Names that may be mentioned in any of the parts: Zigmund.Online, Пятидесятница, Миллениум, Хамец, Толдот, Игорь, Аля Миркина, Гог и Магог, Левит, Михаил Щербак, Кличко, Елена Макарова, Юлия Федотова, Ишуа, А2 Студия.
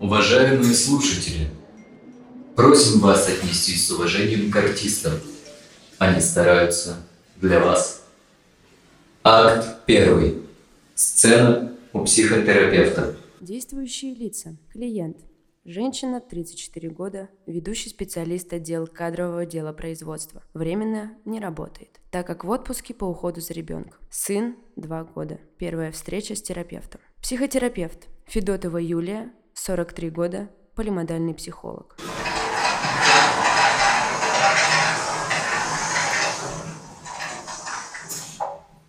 Уважаемые слушатели, просим вас отнестись с уважением к артистам. Они стараются для вас. Акт 1. Сцена у психотерапевта. Действующие лица. Клиент. Женщина, 34 года, ведущий специалист отдела кадрового дела производства. Временно не работает, так как в отпуске по уходу за ребенком. Сын, 2 года. Первая встреча с терапевтом. Психотерапевт. Федотова Юлия, 43 года, полимодальный психолог.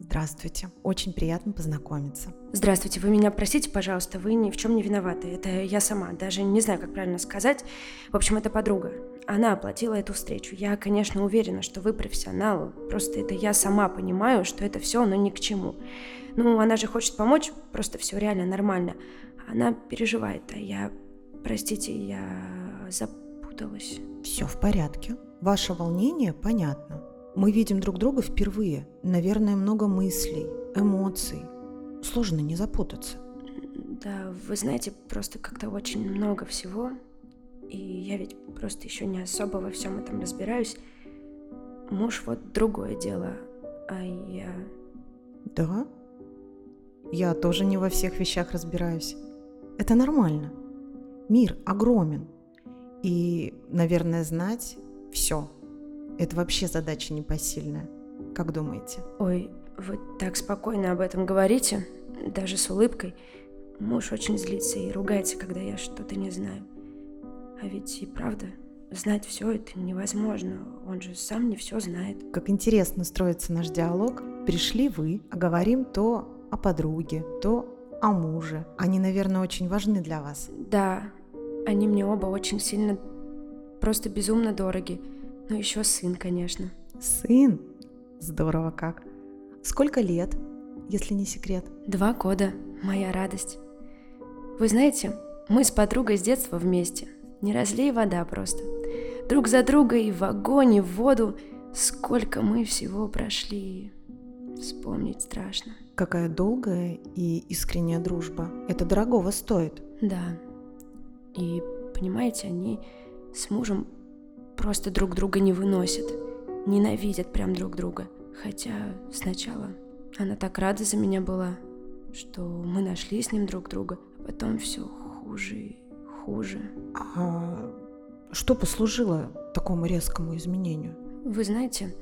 Здравствуйте. Очень приятно познакомиться. Здравствуйте. Вы меня простите, пожалуйста, вы ни в чем не виноваты. Это я сама. Даже не знаю, как правильно сказать. В общем, это подруга. Она оплатила эту встречу. Я, конечно, уверена, что вы профессионалы. Просто это я сама понимаю, что это все, но ни к чему. Ну, она же хочет помочь. Просто все реально нормально. Она переживает, а я... Простите, я запуталась. Все в порядке. Ваше волнение понятно. Мы видим друг друга впервые. Наверное, много мыслей, эмоций. Сложно не запутаться. Да, вы знаете, просто как-то очень много всего. И я ведь просто еще не особо во всем этом разбираюсь. Муж вот другое дело, а я... Да? Я тоже не во всех вещах разбираюсь. Это нормально. Мир огромен. И, наверное, знать все. Это вообще задача непосильная. Как думаете? Ой, вы так спокойно об этом говорите, даже с улыбкой. Муж очень злится и ругается, когда я что-то не знаю. А ведь и правда, знать все это невозможно. Он же сам не все знает. Как интересно строится наш диалог. Пришли вы, а говорим то о подруге, то о муже. Они, наверное, очень важны для вас. Да, они мне оба очень сильно, просто безумно дороги. Ну, еще сын, конечно. Сын? Здорово как. Сколько лет, если не секрет? 2 года. Моя радость. Вы знаете, мы с подругой с детства вместе. Не разлей вода просто. Друг за друга и в огонь, и в воду. Сколько мы всего прошли. Вспомнить страшно. Какая долгая и искренняя дружба. Это дорогого стоит. Да. И, понимаете, они с мужем просто друг друга не выносят. Ненавидят прям друг друга. Хотя сначала она так рада за меня была, что мы нашли с ним друг друга. А потом все хуже и хуже. А что послужило такому резкому изменению? Вы знаете,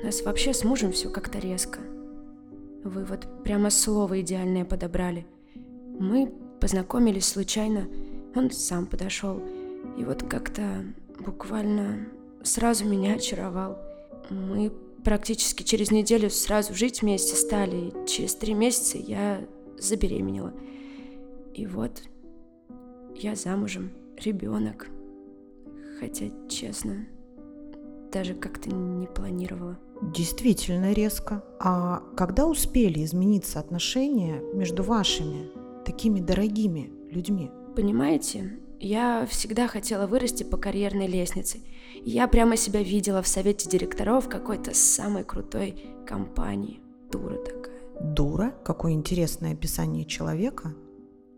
у нас вообще с мужем все как-то резко. Вы вот прямо слово идеальное подобрали. Мы познакомились случайно, он сам подошел. И вот как-то буквально сразу меня очаровал. Мы практически через неделю сразу жить вместе стали. И через 3 месяца я забеременела. И вот я замужем, ребенок. Хотя, честно, даже как-то не планировала. Действительно резко. А когда успели измениться отношения между вашими такими дорогими людьми? Понимаете, я всегда хотела вырасти по карьерной лестнице. Я прямо себя видела в совете директоров какой-то самой крутой компании. Дура такая. Дура? Какое интересное описание человека,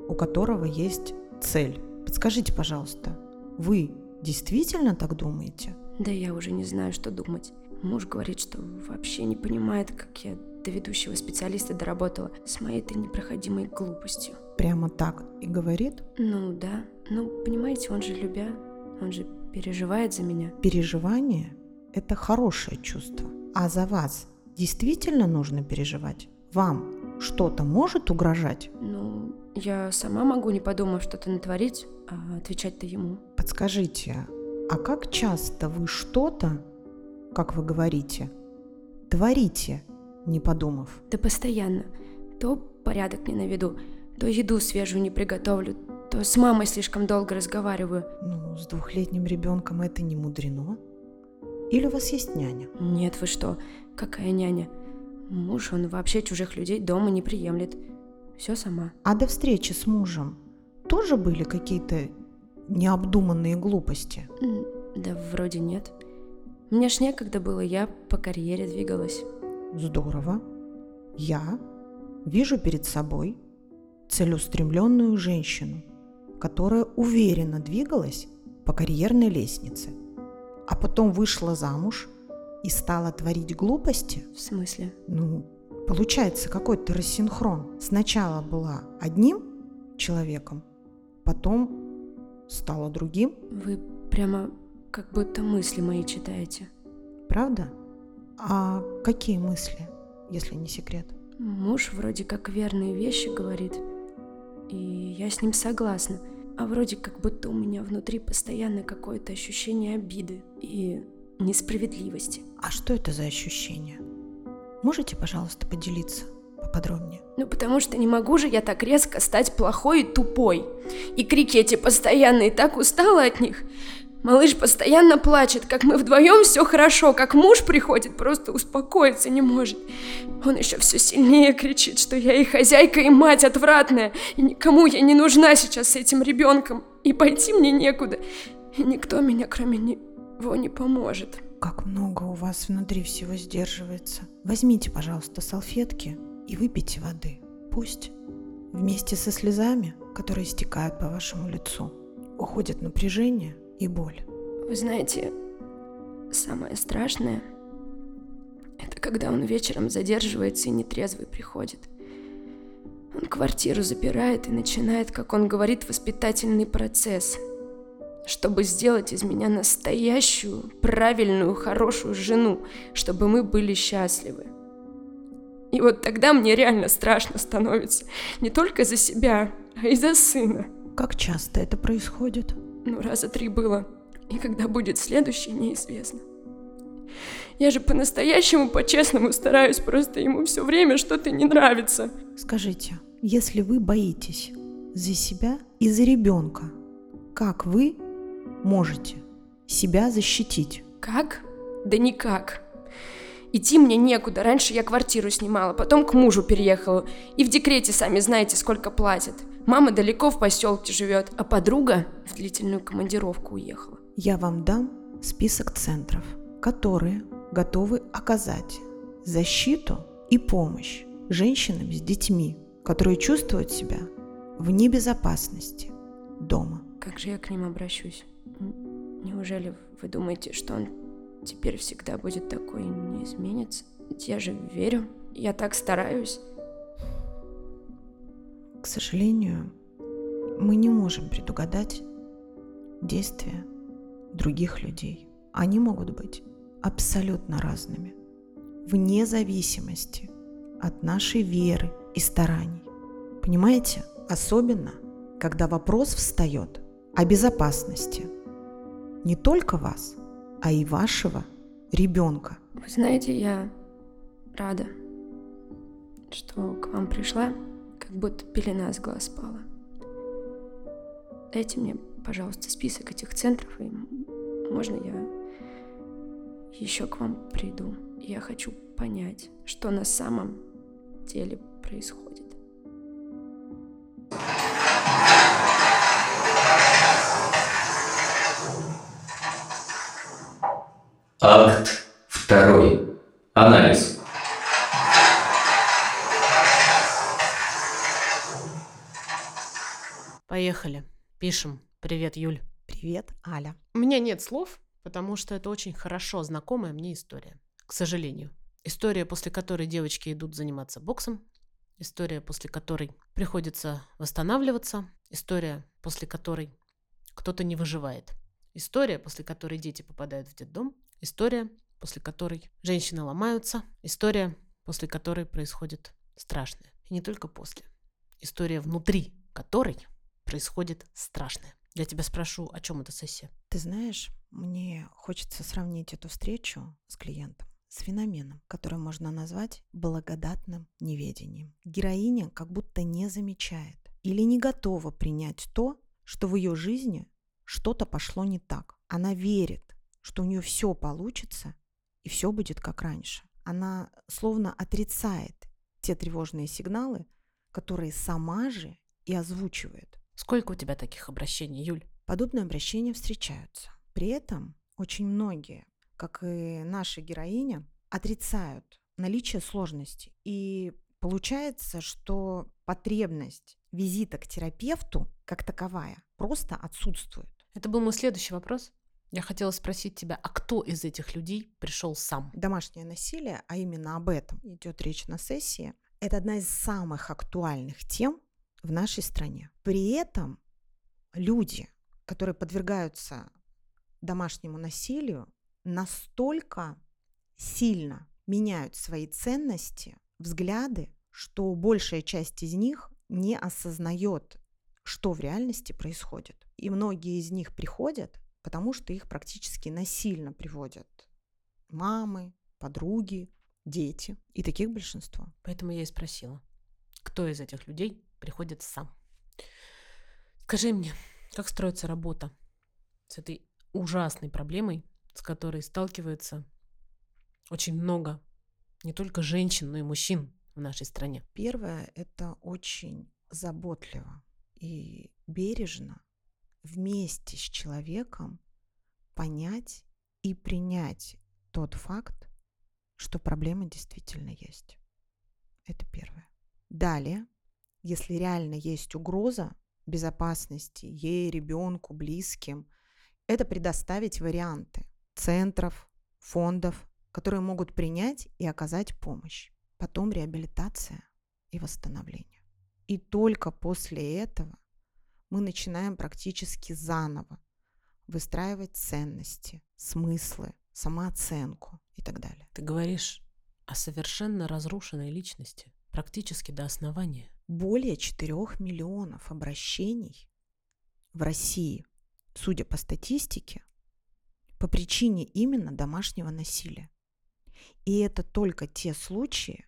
у которого есть цель. Подскажите, пожалуйста, вы действительно так думаете? Да я уже не знаю, что думать. Муж говорит, что вообще не понимает, как я до ведущего специалиста доработала с моей-то непроходимой глупостью. Прямо так и говорит? Ну да. Ну, понимаете, он же любя, он же переживает за меня. Переживание – это хорошее чувство. А за вас действительно нужно переживать? Вам что-то может угрожать? Ну, я сама могу, не подумав, что-то натворить, а отвечать-то ему. Подскажите, а как часто вы что-то, как вы говорите, творите, не подумав? Да постоянно. То порядок не наведу, то еду свежую не приготовлю, то с мамой слишком долго разговариваю. Ну, с двухлетним ребенком это не мудрено. Или у вас есть няня? Нет, вы что? Какая няня? Муж, он вообще чужих людей дома не приемлет. Все сама. А до встречи с мужем тоже были какие-то необдуманные глупости? Да вроде нет. Мне ж некогда было, я по карьере двигалась. Здорово. Я вижу перед собой целеустремленную женщину, которая уверенно двигалась по карьерной лестнице, а потом вышла замуж и стала творить глупости. В смысле? Получается какой-то рассинхрон. Сначала была одним человеком, потом стала другим. Вы прямо как будто мысли мои читаете. Правда? А какие мысли, если не секрет? Муж вроде как верные вещи говорит, и я с ним согласна. А вроде как будто у меня внутри постоянно какое-то ощущение обиды и несправедливости. А что это за ощущение? Можете, пожалуйста, поделиться поподробнее? Потому что не могу же я так резко стать плохой и тупой. И крики эти постоянные, так устала от них. Малыш постоянно плачет, как мы вдвоем все хорошо, как муж приходит, просто успокоиться не может. Он еще все сильнее кричит, что я и хозяйка, и мать отвратная, и никому я не нужна сейчас с этим ребенком, и пойти мне некуда, и никто меня кроме него не поможет. Как много у вас внутри всего сдерживается. Возьмите, пожалуйста, салфетки и выпейте воды. Пусть вместе со слезами, которые стекают по вашему лицу, уходит напряжение и боль. Вы знаете, самое страшное — это когда он вечером задерживается и нетрезвый приходит. Он квартиру запирает и начинает, как он говорит, воспитательный процесс, чтобы сделать из меня настоящую, правильную, хорошую жену, чтобы мы были счастливы. И вот тогда мне реально страшно становится. Не только за себя, а и за сына. Как часто это происходит? Раза 3 было. И когда будет следующий, неизвестно. Я же по-настоящему, по-честному стараюсь, просто ему все время что-то не нравится. Скажите, если вы боитесь за себя и за ребенка, как вы можете себя защитить? Как? Да никак. Идти мне некуда. Раньше я квартиру снимала, потом к мужу переехала. И в декрете, сами знаете, сколько платят. Мама далеко в поселке живет, а подруга в длительную командировку уехала. Я вам дам список центров, которые готовы оказать защиту и помощь женщинам с детьми, которые чувствуют себя в небезопасности дома. Как же я к ним обращусь? Неужели вы думаете, что он теперь всегда будет такой и не изменится? Ведь я же верю, я так стараюсь. К сожалению, мы не можем предугадать действия других людей. Они могут быть абсолютно разными, вне зависимости от нашей веры и стараний. Понимаете? Особенно, когда вопрос встает о безопасности не только вас, а и вашего ребенка. Вы знаете, я рада, что к вам пришла. Как будто пелена с глаз спала. Дайте мне, пожалуйста, список этих центров, и можно я еще к вам приду. Я хочу понять, что на самом деле происходит. Акт 2. Анализ. Поехали. Пишем. Привет, Юль. Привет, Аля. У меня нет слов, потому что это очень хорошо знакомая мне история. К сожалению. История, после которой девочки идут заниматься боксом. История, после которой приходится восстанавливаться. История, после которой кто-то не выживает. История, после которой дети попадают в детдом. История, после которой женщины ломаются. История, после которой происходит страшное. И не только после. История, внутри которой происходит страшное. Я тебя спрошу, о чем эта сессия? Ты знаешь, мне хочется сравнить эту встречу с клиентом. с феноменом, который можно назвать благодатным неведением. Героиня как будто не замечает или не готова принять то, что в ее жизни что-то пошло не так. Она верит, что у нее все получится и все будет как раньше. Она словно отрицает те тревожные сигналы, которые сама же и озвучивает. Сколько у тебя таких обращений, Юль? Подобные обращения встречаются. При этом очень многие, как и наша героиня, отрицают наличие сложностей. И получается, что потребность визита к терапевту как таковая просто отсутствует. Это был мой следующий вопрос. Я хотела спросить тебя, а кто из этих людей пришел сам? Домашнее насилие, а именно об этом идет речь на сессии, это одна из самых актуальных тем в нашей стране. При этом люди, которые подвергаются домашнему насилию, настолько сильно меняют свои ценности, взгляды, что большая часть из них не осознает, что в реальности происходит. И многие из них приходят, потому что их практически насильно приводят мамы, подруги, дети. И таких большинство. Поэтому я и спросила, кто из этих людей приходит сам. Скажи мне, как строится работа с этой ужасной проблемой, с которой сталкивается очень много не только женщин, но и мужчин в нашей стране? Первое, это очень заботливо и бережно вместе с человеком понять и принять тот факт, что проблема действительно есть. Это первое. Далее, если реально есть угроза безопасности ей, ребенку, близким, это предоставить варианты центров, фондов, которые могут принять и оказать помощь. Потом реабилитация и восстановление. И только после этого мы начинаем практически заново выстраивать ценности, смыслы, самооценку и так далее. Ты говоришь о совершенно разрушенной личности, практически до основания. Более 4 миллионов обращений в России, судя по статистике, по причине именно домашнего насилия. И это только те случаи,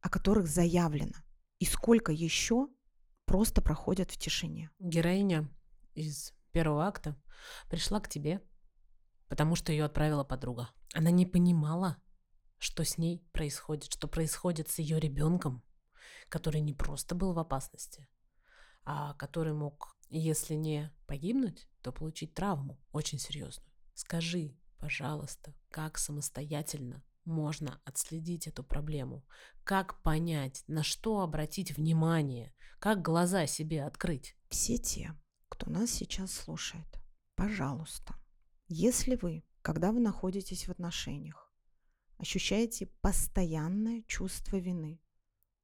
о которых заявлено. И сколько еще просто проходят в тишине. Героиня из первого акта пришла к тебе, потому что ее отправила подруга. Она не понимала, что с ней происходит, что происходит с ее ребенком, который не просто был в опасности, а который мог, если не погибнуть, то получить травму очень серьезную. Скажи, пожалуйста, как самостоятельно можно отследить эту проблему? Как понять, на что обратить внимание? Как глаза себе открыть? Все те, кто нас сейчас слушает, пожалуйста, если вы, когда вы находитесь в отношениях, ощущаете постоянное чувство вины,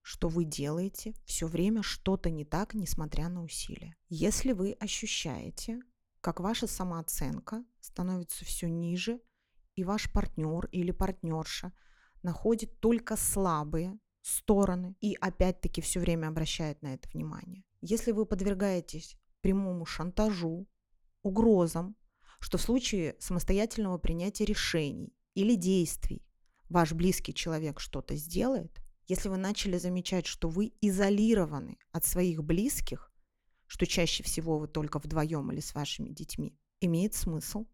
что вы делаете все время что-то не так, несмотря на усилия. Если вы ощущаете, как ваша самооценка становится все ниже, и ваш партнер или партнерша находит только слабые стороны и опять-таки все время обращает на это внимание. Если вы подвергаетесь прямому шантажу, угрозам, что в случае самостоятельного принятия решений или действий ваш близкий человек что-то сделает, если вы начали замечать, что вы изолированы от своих близких, что чаще всего вы только вдвоем или с вашими детьми, имеет смысл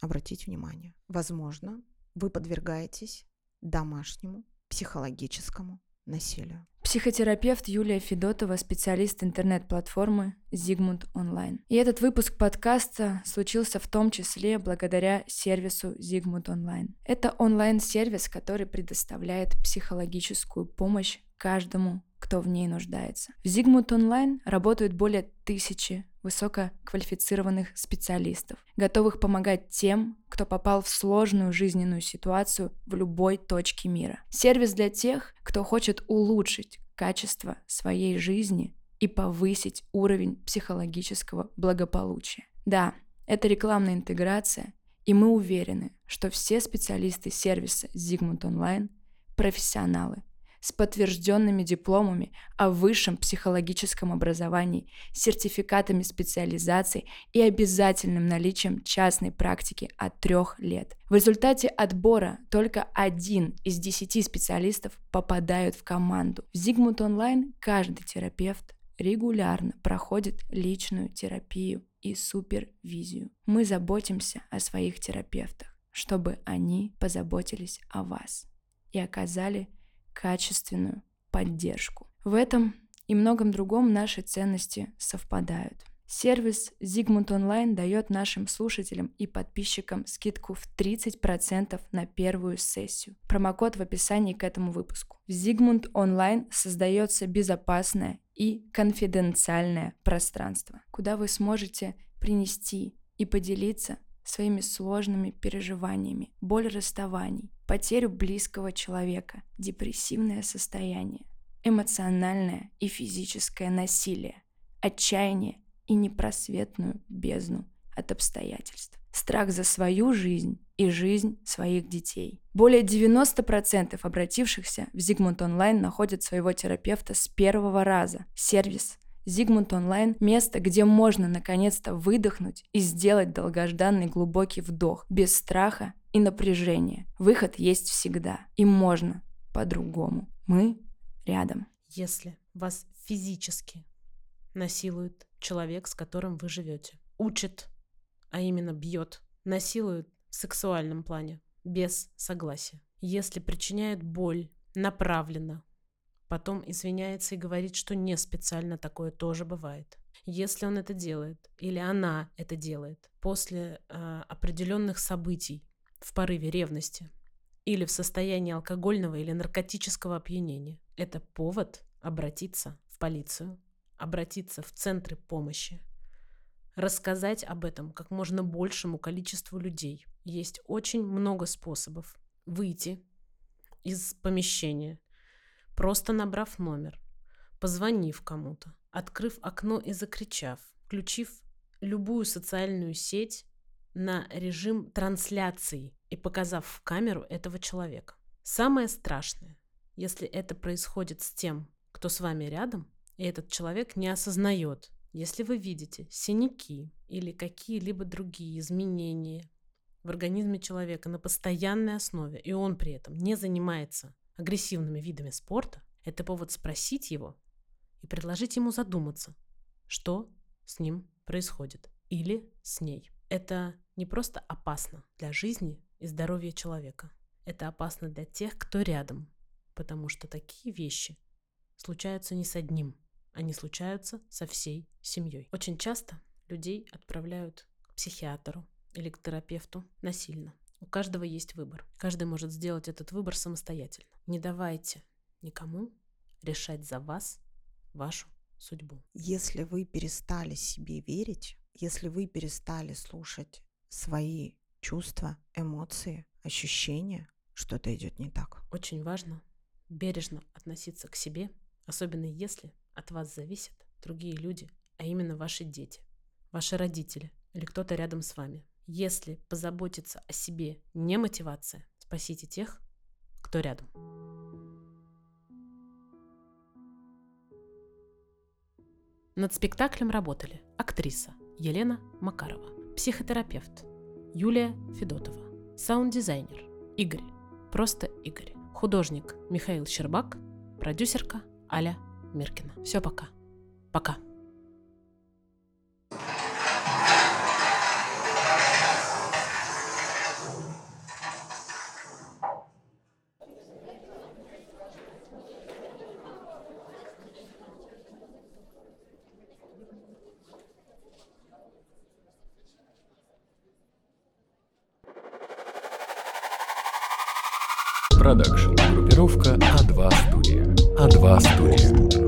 обратить внимание. Возможно, вы подвергаетесь домашнему психологическому насилию. Психотерапевт Юлия Федотова, специалист интернет-платформы Zigmund.Online. И этот выпуск подкаста случился в том числе благодаря сервису Zigmund.Online. Это онлайн-сервис, который предоставляет психологическую помощь каждому, кто в ней нуждается. В Zigmund.Online работают более 1000 высококвалифицированных специалистов, готовых помогать тем, кто попал в сложную жизненную ситуацию в любой точке мира. Сервис для тех, кто хочет улучшить качество своей жизни и повысить уровень психологического благополучия. Да, это рекламная интеграция, и мы уверены, что все специалисты сервиса Zigmund.Online – профессионалы, с подтвержденными дипломами о высшем психологическом образовании, сертификатами специализаций и обязательным наличием частной практики от 3 лет. В результате отбора только 1 из 10 специалистов попадают в команду. В Zigmund.Online каждый терапевт регулярно проходит личную терапию и супервизию. Мы заботимся о своих терапевтах, чтобы они позаботились о вас и оказали качественную поддержку. В этом и многом другом наши ценности совпадают. Сервис Zigmund.Online дает нашим слушателям и подписчикам скидку в 30% на первую сессию. Промокод в описании к этому выпуску. В Zigmund.Online создается безопасное и конфиденциальное пространство, куда вы сможете принести и поделиться своими сложными переживаниями, боль расставаний, потерю близкого человека, депрессивное состояние, эмоциональное и физическое насилие, отчаяние и непросветную бездну от обстоятельств, страх за свою жизнь и жизнь своих детей. Более 90% обратившихся в Zigmund.Online находят своего терапевта с первого раза. Сервис Zigmund.Online – место, где можно наконец-то выдохнуть и сделать долгожданный глубокий вдох без страха и напряжения. Выход есть всегда, и можно по-другому. Мы рядом. Если вас физически насилует человек, с которым вы живете, учит, а именно бьет, насилует в сексуальном плане, без согласия, если причиняет боль направленно, потом извиняется и говорит, что не специально, такое тоже бывает. Если он это делает, или она это делает, после определенных событий в порыве ревности или в состоянии алкогольного или наркотического опьянения, это повод обратиться в полицию, обратиться в центры помощи, рассказать об этом как можно большему количеству людей. Есть очень много способов выйти из помещения, просто набрав номер, позвонив кому-то, открыв окно и закричав, включив любую социальную сеть на режим трансляции и показав в камеру этого человека. Самое страшное, если это происходит с тем, кто с вами рядом, и этот человек не осознает, если вы видите синяки или какие-либо другие изменения в организме человека на постоянной основе, и он при этом не занимается агрессивными видами спорта, это повод спросить его и предложить ему задуматься, что с ним происходит или с ней. Это не просто опасно для жизни и здоровья человека, это опасно для тех, кто рядом, потому что такие вещи случаются не с одним, они случаются со всей семьей. Очень часто людей отправляют к психиатру или к терапевту насильно. У каждого есть выбор. Каждый может сделать этот выбор самостоятельно. Не давайте никому решать за вас вашу судьбу. Если вы перестали себе верить, если вы перестали слушать свои чувства, эмоции, ощущения, что-то идет не так. Очень важно бережно относиться к себе, особенно если от вас зависят другие люди, а именно ваши дети, ваши родители или кто-то рядом с вами. Если позаботиться о себе не мотивация, спасите тех, кто рядом. Над спектаклем работали актриса Елена Макарова, психотерапевт Юлия Федотова, саунд-дизайнер Игорь, просто Игорь, художник Михаил Щербак, продюсерка Аля Миркина. Все, пока. Пока. Продакшн. Группировка А2 Студия. А2 Студия.